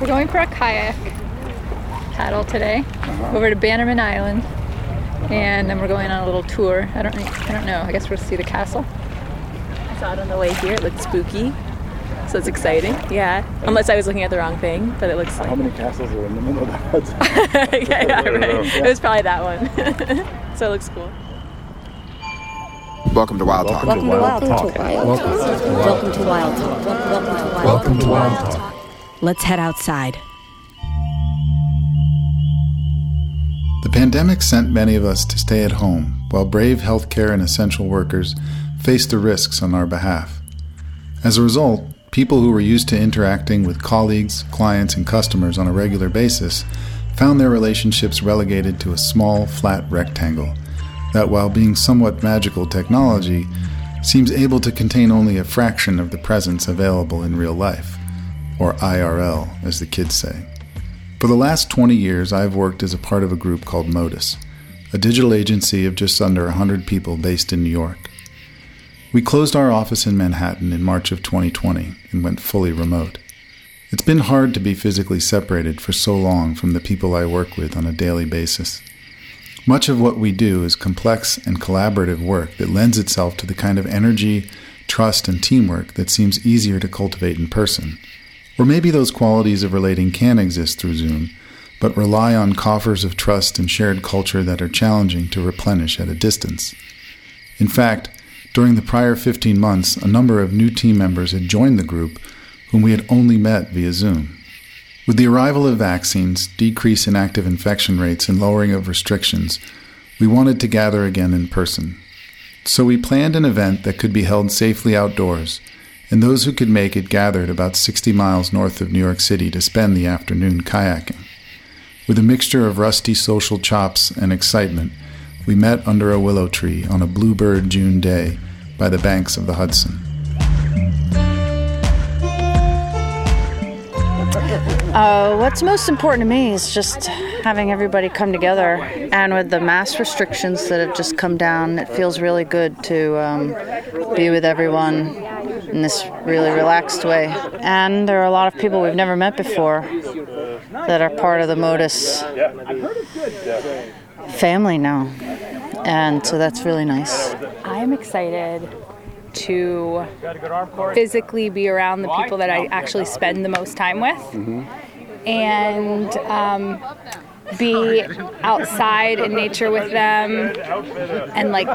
We're going for a kayak paddle today over to Bannerman Island, and then we're going on a little tour. I don't know. I guess we'll see the castle. I saw it on the way here. It looked spooky, so it's exciting. Yeah, unless I was looking at the wrong thing, but it looks like. How many castles are in the middle of the Hudson? Yeah, right. It was probably that one. So it looks cool. Welcome to Wild Talk. Welcome to Wild Talk. Welcome to Wild Talk. Welcome to Wild Talk. Let's head outside. The pandemic sent many of us to stay at home while brave healthcare and essential workers faced the risks on our behalf. As a result, people who were used to interacting with colleagues, clients, and customers on a regular basis found their relationships relegated to a small, flat rectangle that, while being somewhat magical technology, seems able to contain only a fraction of the presence available in real life. Or IRL, as the kids say. For the last 20 years, I've worked as a part of a group called MODIS, a digital agency of just under 100 people based in New York. We closed our office in Manhattan in March of 2020 and went fully remote. It's been hard to be physically separated for so long from the people I work with on a daily basis. Much of what we do is complex and collaborative work that lends itself to the kind of energy, trust, and teamwork that seems easier to cultivate in person. Or maybe those qualities of relating can exist through Zoom, but rely on coffers of trust and shared culture that are challenging to replenish at a distance. In fact, during the prior 15 months, a number of new team members had joined the group whom we had only met via Zoom. With the arrival of vaccines, decrease in active infection rates, and lowering of restrictions, we wanted to gather again in person. So we planned an event that could be held safely outdoors, and those who could make it gathered about 60 miles north of New York City to spend the afternoon kayaking. With a mixture of rusty social chops and excitement, we met under a willow tree on a bluebird June day by the banks of the Hudson. What's most important to me is just having everybody come together, and with the mass restrictions that have just come down, it feels really good to be with everyone in this really relaxed way. And there are a lot of people we've never met before that are part of the MODIS family now, and so that's really nice. I'm excited to physically be around the people that I actually spend the most time with, and be outside in nature with them, and like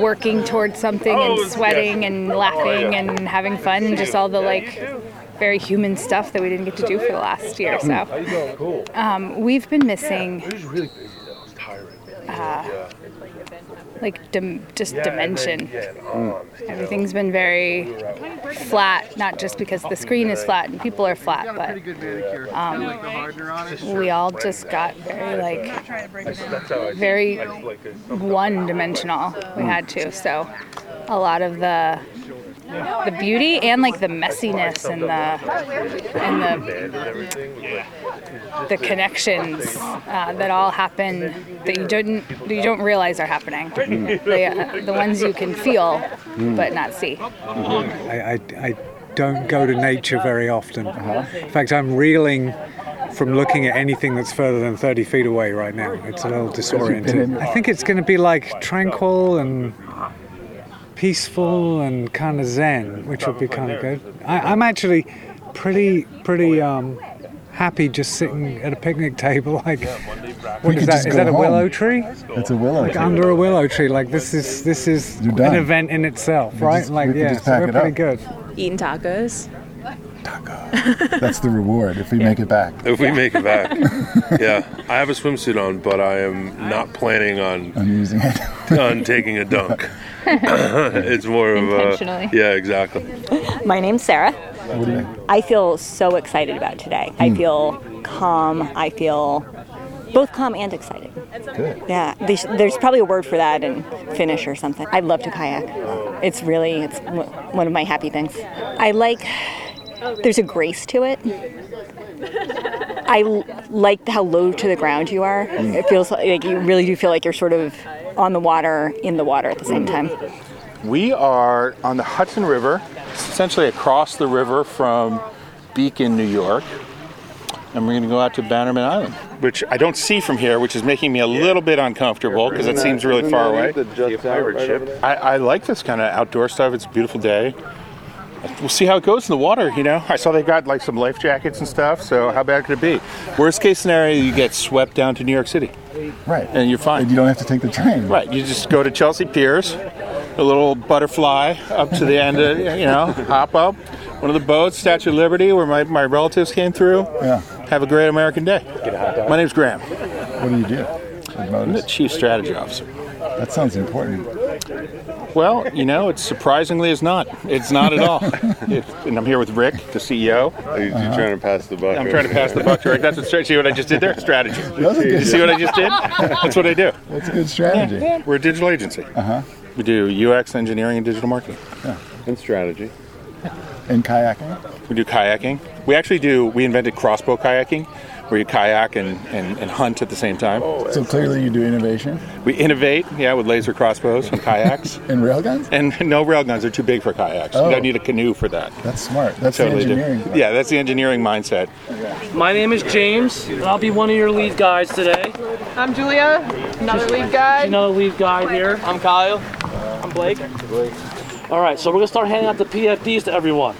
working towards something and sweating and laughing and having fun, and just all the like very human stuff that we didn't get to do for the last year. So we've been missing dimension. Everything's been very flat, not just because the screen is flat and people are flat, but we all just got very one-dimensional. We had to, so a lot of the beauty and the messiness and the connections that all happen that you don't realize are happening. The ones you can feel but not see. I don't go to nature very often. In fact, I'm reeling from looking at anything that's further than 30 feet away right now. It's a little disorienting. I think it's going to be tranquil and peaceful and kind of zen, which would be kind of good. I'm actually pretty happy just sitting at a picnic table. What is that? Is that a willow tree? It's a willow tree. Under a willow tree. This is an event in itself, right? So we're pretty good. Eating tacos. That's the reward if we make it back. Yeah. I have a swimsuit on, but I am not planning on using it. On taking a dunk. It's more of intentionally. Yeah, exactly. My name's Sarah. What do you mean? I feel so excited about today. I feel calm. I feel both calm and excited. Good. Yeah, there's probably a word for that in Finnish or something. I love to kayak. It's one of my happy things. There's a grace to it. I like how low to the ground you are. It feels like you really do feel like you're sort of on the water, in the water at the same time. We are on the Hudson River, essentially across the river from Beacon, New York. and we're going to go out to Bannerman Island, which I don't see from here, which is making me a little bit uncomfortable because it seems really far away. I like this kind of outdoor stuff. It's a beautiful day. We'll see how it goes in the water, you know. I saw they've got like some life jackets and stuff, so how bad could it be? Worst case scenario, you get swept down to New York City. Right. And you're fine. And you don't have to take the train. Right. You just go to Chelsea Piers, a little butterfly up to the end of, you know, hop up, one of the boats, Statue of Liberty, where my relatives came through. Yeah. Have a great American day. My name's Graham. What do you do? I'm the Chief Strategy Officer. That sounds important. Well, you know, it surprisingly is not. It's not at all. And I'm here with Rick, the CEO. You're trying to pass the buck. I'm trying to pass the buck to Rick. That's what, see what I just did there? Strategy. You see what I just did? That's what I do. That's a good strategy. Yeah. We're a digital agency. We do UX engineering and digital marketing. Yeah. And strategy. And kayaking. We do kayaking. We invented crossbow kayaking, where you kayak and hunt at the same time. So clearly you do innovation? We innovate, with laser crossbows and kayaks. And railguns? And no, railguns are too big for kayaks. You don't need a canoe for that. That's smart. That's totally the engineering. That's the engineering mindset. Okay. My name is James, and I'll be one of your lead guys today. I'm Julia, another lead guy here. I'm Kyle. I'm Blake. All right, so we're going to start handing out the PFDs to everyone.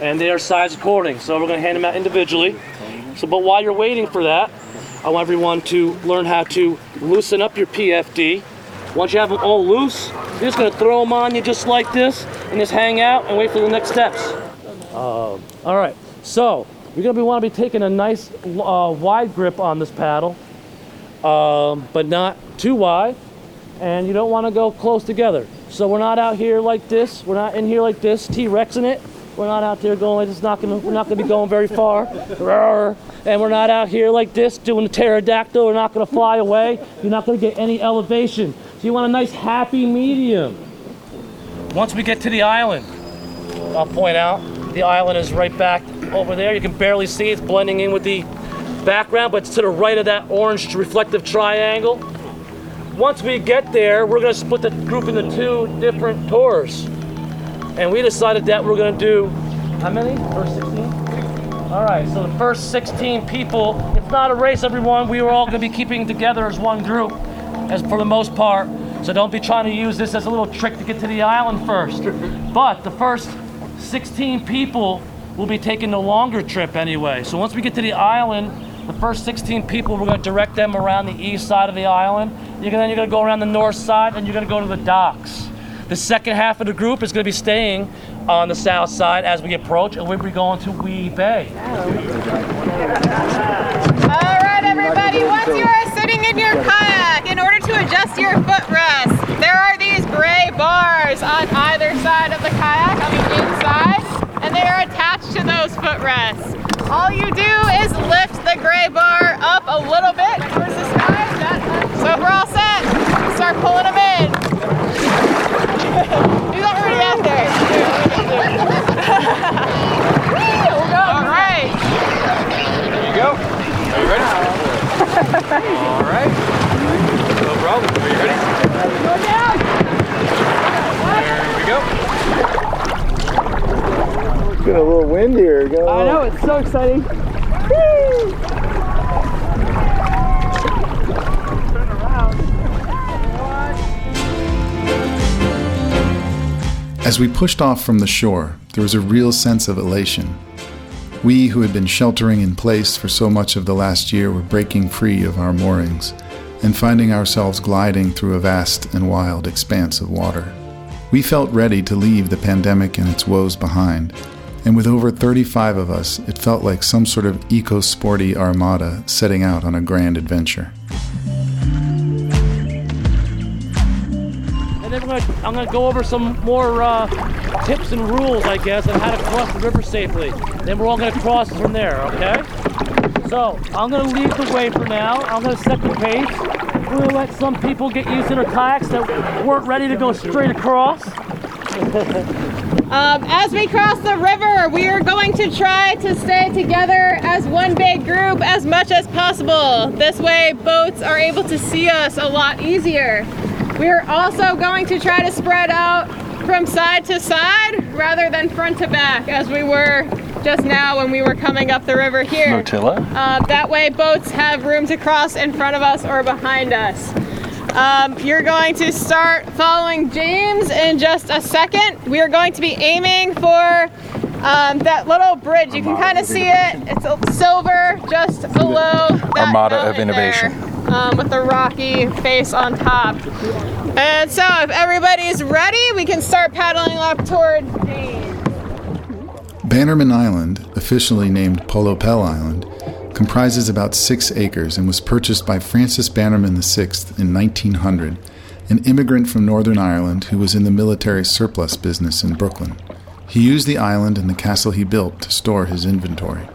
And they are sized according, so we're going to hand them out individually. But while you're waiting for that, I want everyone to learn how to loosen up your PFD. Once you have them all loose, you're just going to throw them on you just like this and just hang out and wait for the next steps. All right, so we're going to want to be taking a nice wide grip on this paddle, but not too wide. And you don't want to go close together. So we're not out here like this. We're not in here like this, T-Rexing it. We're not out there going like this. We're not going to be going very far. And we're not out here like this doing a pterodactyl. We're not going to fly away. You're not going to get any elevation. So you want a nice happy medium. Once we get to the island, I'll point out the island is right back over there. You can barely see it's blending in with the background, but it's to the right of that orange reflective triangle. Once we get there, we're going to split the group into two different tours. And we decided that we're going to do, how many? First 16? All right, so the first 16 people, it's not a race, everyone. We were all going to be keeping together as one group, as for the most part. So don't be trying to use this as a little trick to get to the island first. But the first 16 people will be taking the longer trip anyway. So once we get to the island, the first 16 people, we're going to direct them around the east side of the island. Then you're going to go around the north side, and you're going to go to the docks. The second half of the group is going to be staying on the south side as we approach, and we'll be going to Wee Bay. All right, everybody, once you are sitting in your kayak, in order to adjust your footrest, there are these gray bars on either side of the kayak, on the inside, and they are attached to those footrests. All you do is lift the gray bar up a little bit towards the sky. So we're all set. Start pulling them in. He's already out there. All right. There you go. Are you ready? All right. Little brother, are you ready? Go down. There we go. It's getting a little windy here. I know, it's so exciting. Woo! As we pushed off from the shore, there was a real sense of elation. We who had been sheltering in place for so much of the last year were breaking free of our moorings and finding ourselves gliding through a vast and wild expanse of water. We felt ready to leave the pandemic and its woes behind, and with over 35 of us, it felt like some sort of eco-sporty armada setting out on a grand adventure. I'm going to go over some more tips and rules, I guess, on how to cross the river safely. Then we're all going to cross from there, okay? So I'm going to lead the way for now. I'm going to set the pace. We're going to let some people get used to their kayaks that weren't ready to go straight across. As we cross the river, we are going to try to stay together as one big group as much as possible. This way, boats are able to see us a lot easier. We're also going to try to spread out from side to side rather than front to back as we were just now when we were coming up the river here. Motilla. That way boats have room to cross in front of us or behind us. You're going to start following James in just a second. We are going to be aiming for that little bridge. You can kind of see it. It's silver just below that Armada of Innovation there, with the rocky face on top. And so if everybody's ready, we can start paddling up towards James. Bannerman Island, officially named Pollepel Island, comprises about 6 acres and was purchased by Francis Bannerman the Sixth in 1900, an immigrant from Northern Ireland who was in the military surplus business in Brooklyn. He used the island and the castle he built to store his inventory.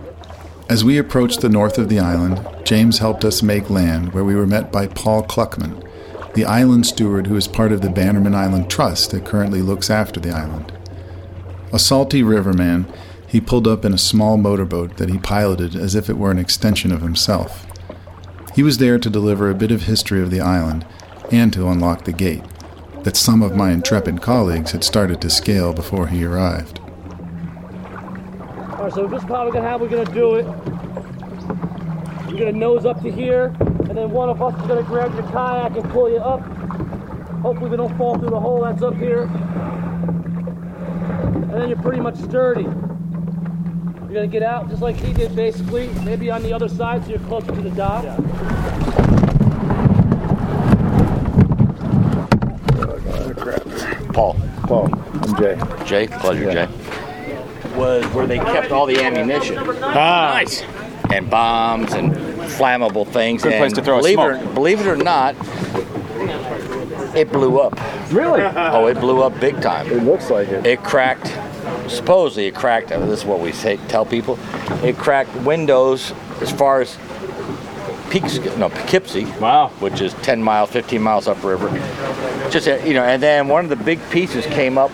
As we approached the north of the island, James helped us make land, where we were met by Paul Kluckman, the island steward who is part of the Bannerman Island Trust that currently looks after the island. A salty riverman, he pulled up in a small motorboat that he piloted as if it were an extension of himself. He was there to deliver a bit of history of the island and to unlock the gate that some of my intrepid colleagues had started to scale before he arrived. All right, so this is how we're going to do it. You're going to nose up to here, and then one of us is going to grab your kayak and pull you up. Hopefully we don't fall through the hole that's up here. And then you're pretty much sturdy. You're going to get out just like he did, basically, maybe on the other side so you're closer to the dock. Yeah. Paul. I'm Jay. Pleasure, yeah. Jay. Was where they kept all the ammunition. Nice. And bombs and flammable things. Good place to throw a smoke. Believe it or not, it blew up. Really? Oh, it blew up big time. It looks like it. It cracked. Supposedly it cracked, this is what we say, tell people, it cracked windows as far as Poughkeepsie, wow, which is 10 miles, 15 miles upriver. Just, and then one of the big pieces came up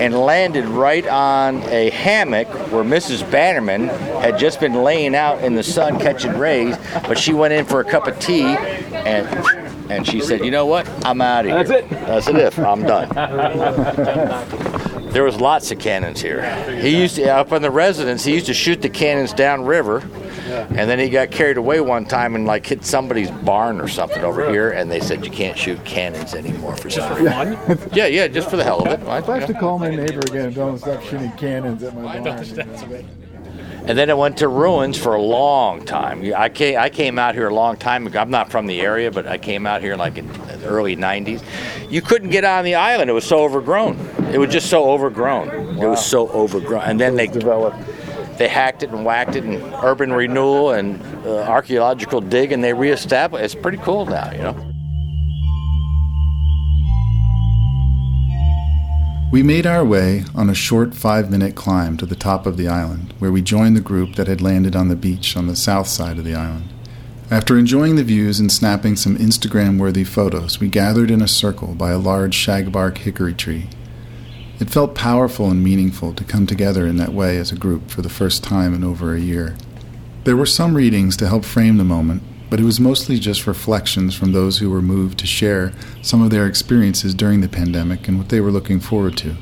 and landed right on a hammock where Mrs. Bannerman had just been laying out in the sun catching rays, but she went in for a cup of tea and she said, you know what, I'm out of here. That's it, I'm done. There was lots of cannons here. He used to, up on the residence, he used to shoot the cannons downriver, and then he got carried away one time and like hit somebody's barn or something over here, and they said you can't shoot cannons anymore for some reason. Yeah, just for the hell of it. If I have to call my neighbor again and tell him to stop shooting cannons at my barn. And then it went to ruins for a long time. I came out here a long time ago. I'm not from the area, but I came out here like in the early 90s. You couldn't get on the island. It was so overgrown. It was just so overgrown. Wow. It was so overgrown. And then they hacked it and whacked it and urban renewal and archaeological dig, and they reestablished. It's pretty cool now, We made our way on a short 5-minute climb to the top of the island, where we joined the group that had landed on the beach on the south side of the island. After enjoying the views and snapping some Instagram-worthy photos, we gathered in a circle by a large shagbark hickory tree. It felt powerful and meaningful to come together in that way as a group for the first time in over a year. There were some readings to help frame the moment, but it was mostly just reflections from those who were moved to share some of their experiences during the pandemic and what they were looking forward to.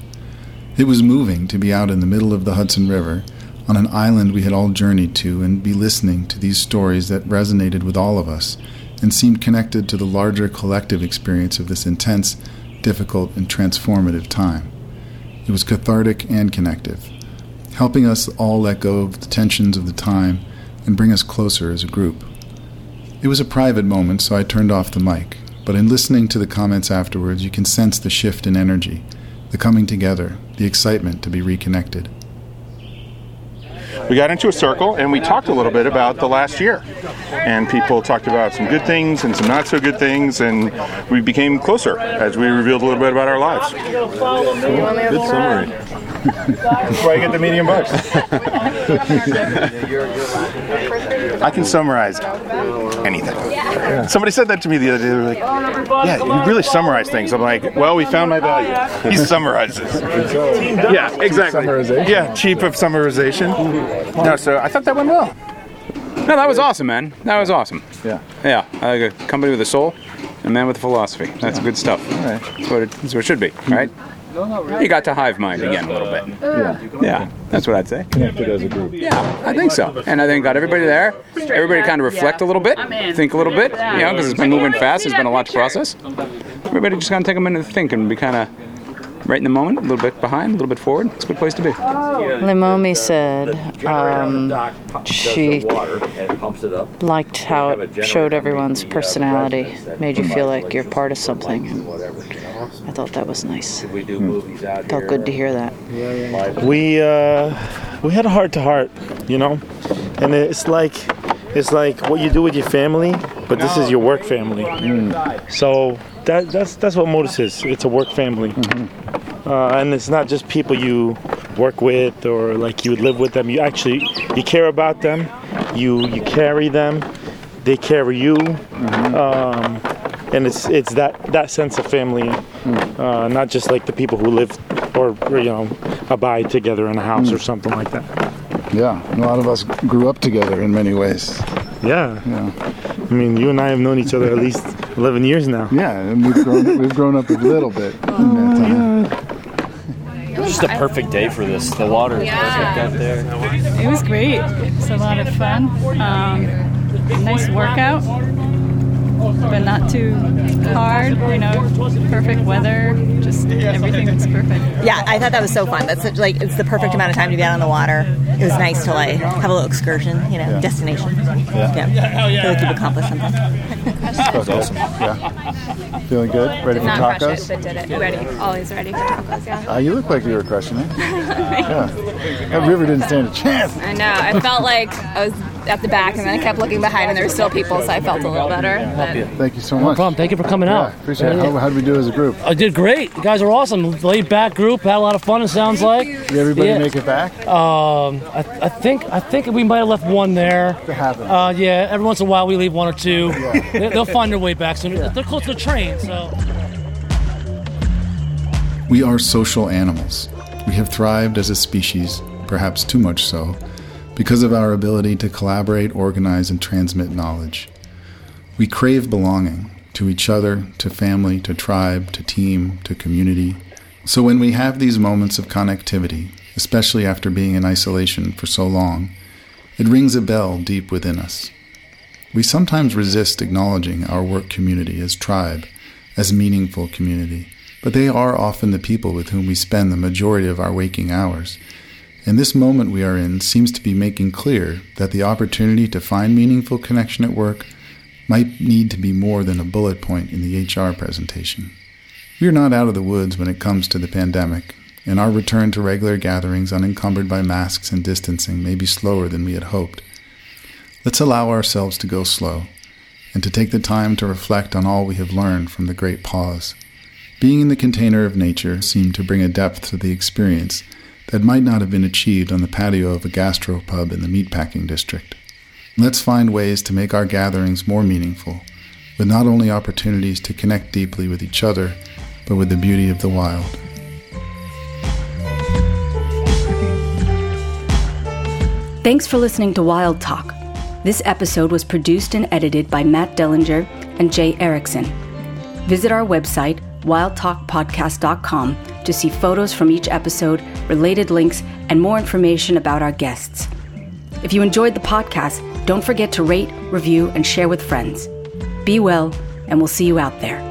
It was moving to be out in the middle of the Hudson River, on an island we had all journeyed to, and be listening to these stories that resonated with all of us and seemed connected to the larger collective experience of this intense, difficult, and transformative time. It was cathartic and connective, helping us all let go of the tensions of the time and bring us closer as a group. It was a private moment, so I turned off the mic, but in listening to the comments afterwards, you can sense the shift in energy, the coming together, the excitement to be reconnected. We got into a circle, and we talked a little bit about the last year, and people talked about some good things and some not-so-good things, and we became closer as we revealed a little bit about our lives. Good summary. That's why you get the medium bucks. I can summarize anything. Yeah. Somebody said that to me the other day. They were like, yeah, you really summarize things. I'm like, well, we found my value. He summarizes. Yeah, exactly. Yeah, cheap of summarization. No, so I thought that went well. No, that was awesome, man. That was awesome. Yeah. Yeah, like a company with a soul, a man with a philosophy. That's good stuff. All right. That's what it should be, right? No, not really. You got to hive mind again a little bit. Yeah, that's what I'd say. Connected as a group. Yeah, I think so. And I think got everybody there. Everybody kind of reflect a little bit, think a little bit, you know, because it's been moving fast. There's been a lot to process. Everybody just kind of take a minute to think and be kind of right in the moment, a little bit behind, a little bit forward. It's a good place to be. Limomi said she liked how it showed everyone's personality, made you feel like you're part of something. I thought that was nice. Felt good to hear that. We had a heart-to-heart, you know, and it's like what you do with your family, but this is your work family. So that's what MODIS is. It's a work family, and it's not just people you work with or like you live with them. You actually care about them. You carry them. They carry you. And it's that sense of family, not just like the people who live or you know abide together in a house or something like that. Yeah, a lot of us grew up together in many ways. Yeah. I mean, you and I have known each other at least 11 years now. Yeah, and we've grown up a little bit in that time. It was just a perfect day for this. The water is perfect out there. It was great. It was a lot of fun. Nice workout. But not too hard, you know, perfect weather, just everything was perfect. Yeah, I thought that was so fun. That's such, like, it's the perfect amount of time to be out on the water. It was nice to, like, have a little excursion, you know, destination. Yeah. I feel like you've accomplished something. That was awesome. Yeah. Feeling good? Ready for tacos? Not crush it, but did it. Ready. Always ready for tacos, yeah. You look like you were crushing it. Yeah. That river didn't stand a chance. I know. I felt like I was at the back, and then I kept looking behind, and there were still people, so I felt a little better. Thank you so much. No problem. Thank you for coming out. Appreciate it. How did we do as a group? I did great. You guys are awesome. Laid back group. Had a lot of fun. It sounds like. Did everybody make it back? I think we might have left one there. It happened. Yeah. Every once in a while we leave one or two. Yeah. They'll find their way back soon. Yeah. They're close to the train, so. We are social animals. We have thrived as a species, perhaps too much so, because of our ability to collaborate, organize, and transmit knowledge. We crave belonging to each other, to family, to tribe, to team, to community. So when we have these moments of connectivity, especially after being in isolation for so long, it rings a bell deep within us. We sometimes resist acknowledging our work community as tribe, as meaningful community, but they are often the people with whom we spend the majority of our waking hours. And this moment we are in seems to be making clear that the opportunity to find meaningful connection at work might need to be more than a bullet point in the HR presentation. We are not out of the woods when it comes to the pandemic, and our return to regular gatherings unencumbered by masks and distancing may be slower than we had hoped. Let's allow ourselves to go slow, and to take the time to reflect on all we have learned from the great pause. Being in the container of nature seemed to bring a depth to the experience that might not have been achieved on the patio of a gastropub in the Meatpacking District. Let's find ways to make our gatherings more meaningful, with not only opportunities to connect deeply with each other, but with the beauty of the wild. Thanks for listening to Wild Talk. This episode was produced and edited by Matt Dellinger and Jay Erickson. Visit our website, wildtalkpodcast.com, to see photos from each episode, related links, and more information about our guests. If you enjoyed the podcast, don't forget to rate, review, and share with friends. Be well, and we'll see you out there.